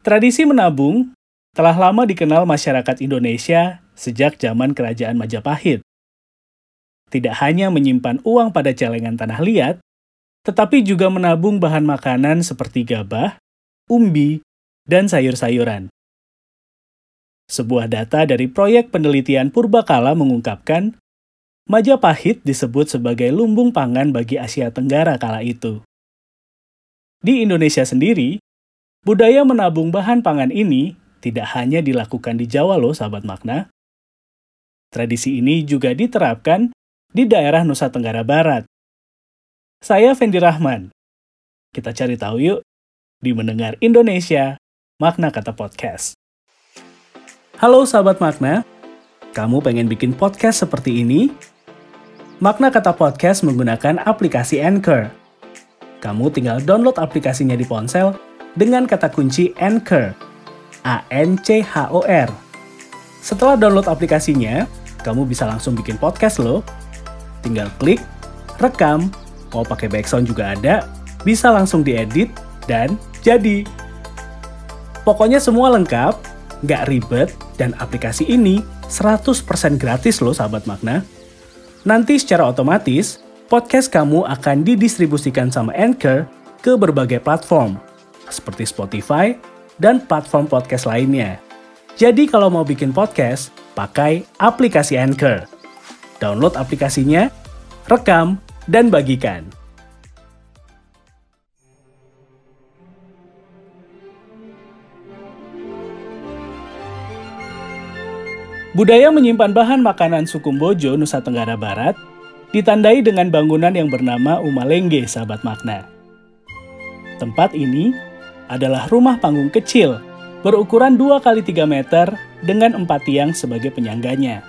Tradisi menabung telah lama dikenal masyarakat Indonesia sejak zaman Kerajaan Majapahit. Tidak hanya menyimpan uang pada celengan tanah liat, tetapi juga menabung bahan makanan seperti gabah, umbi, dan sayur-sayuran. Sebuah data dari proyek penelitian Purba Kala mengungkapkan, Majapahit disebut sebagai lumbung pangan bagi Asia Tenggara kala itu. Di Indonesia sendiri, budaya menabung bahan pangan ini tidak hanya dilakukan di Jawa loh, sahabat Makna. Tradisi ini juga diterapkan di daerah Nusa Tenggara Barat. Saya Fendi Rahman. Kita cari tahu yuk di Mendengar Indonesia, Makna Kata Podcast. Halo sahabat Makna, kamu pengen bikin podcast seperti ini? Makna Kata Podcast menggunakan aplikasi Anchor. Kamu tinggal download aplikasinya di ponsel dengan kata kunci Anchor, A-N-C-H-O-R. Setelah download aplikasinya, kamu bisa langsung bikin podcast loh. Tinggal klik, rekam, mau pakai background juga ada, bisa langsung diedit, dan jadi. Pokoknya semua lengkap, nggak ribet, dan aplikasi ini 100% gratis loh sahabat Makna. Nanti secara otomatis, podcast kamu akan didistribusikan sama Anchor ke berbagai platform, seperti Spotify, dan platform podcast lainnya. Jadi kalau mau bikin podcast, pakai aplikasi Anchor. Download aplikasinya, rekam, dan bagikan. Budaya menyimpan bahan makanan suku Mbojo, Nusa Tenggara Barat, ditandai dengan bangunan yang bernama Uma Lengge, sahabat Makna. Tempat ini adalah rumah panggung kecil berukuran 2x3 meter dengan 4 tiang sebagai penyangganya.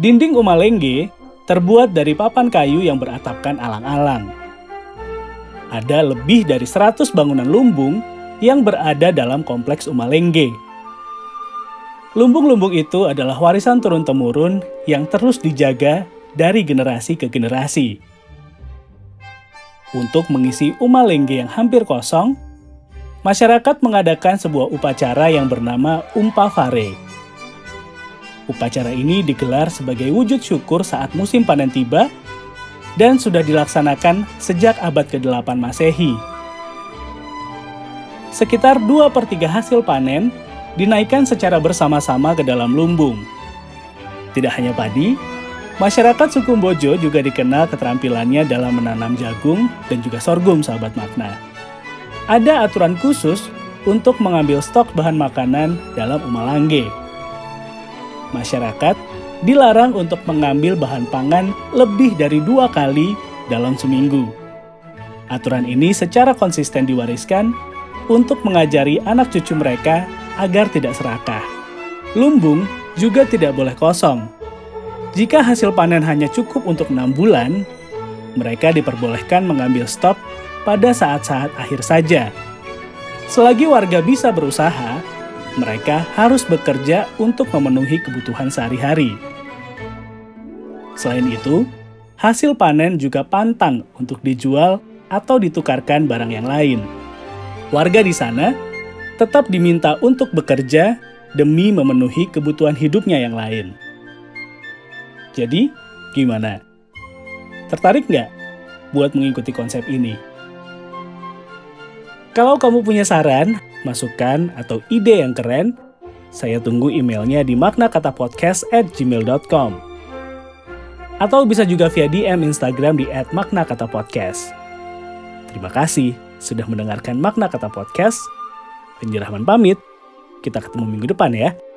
Dinding Uma Lengge terbuat dari papan kayu yang beratapkan alang-alang. Ada lebih dari 100 bangunan lumbung yang berada dalam kompleks Uma Lengge. Lumbung-lumbung itu adalah warisan turun-temurun yang terus dijaga dari generasi ke generasi. Untuk mengisi Uma Lengge yang hampir kosong, masyarakat mengadakan sebuah upacara yang bernama Umpavare. Upacara ini digelar sebagai wujud syukur saat musim panen tiba dan sudah dilaksanakan sejak abad ke-8 Masehi. Sekitar 2/3 hasil panen dinaikkan secara bersama-sama ke dalam lumbung. Tidak hanya padi, masyarakat suku Mbojo juga dikenal keterampilannya dalam menanam jagung dan juga sorghum, sahabat Makna. Ada aturan khusus untuk mengambil stok bahan makanan dalam Uma Lengge. Masyarakat dilarang untuk mengambil bahan pangan lebih dari 2 kali dalam seminggu. Aturan ini secara konsisten diwariskan untuk mengajari anak cucu mereka agar tidak serakah. Lumbung juga tidak boleh kosong. Jika hasil panen hanya cukup untuk 6 bulan, mereka diperbolehkan mengambil stok pada saat-saat akhir saja. Selagi warga bisa berusaha, mereka harus bekerja untuk memenuhi kebutuhan sehari-hari. Selain itu, hasil panen juga pantang untuk dijual atau ditukarkan barang yang lain. Warga di sana tetap diminta untuk bekerja demi memenuhi kebutuhan hidupnya yang lain. Jadi, gimana? Tertarik nggak buat mengikuti konsep ini? Kalau kamu punya saran, masukan, atau ide yang keren, saya tunggu emailnya di maknakatapodcast@gmail.com. Atau bisa juga via DM Instagram di @maknakatapodcast. Terima kasih sudah mendengarkan Makna Kata Podcast. Fendi Rahman pamit. Kita ketemu minggu depan ya.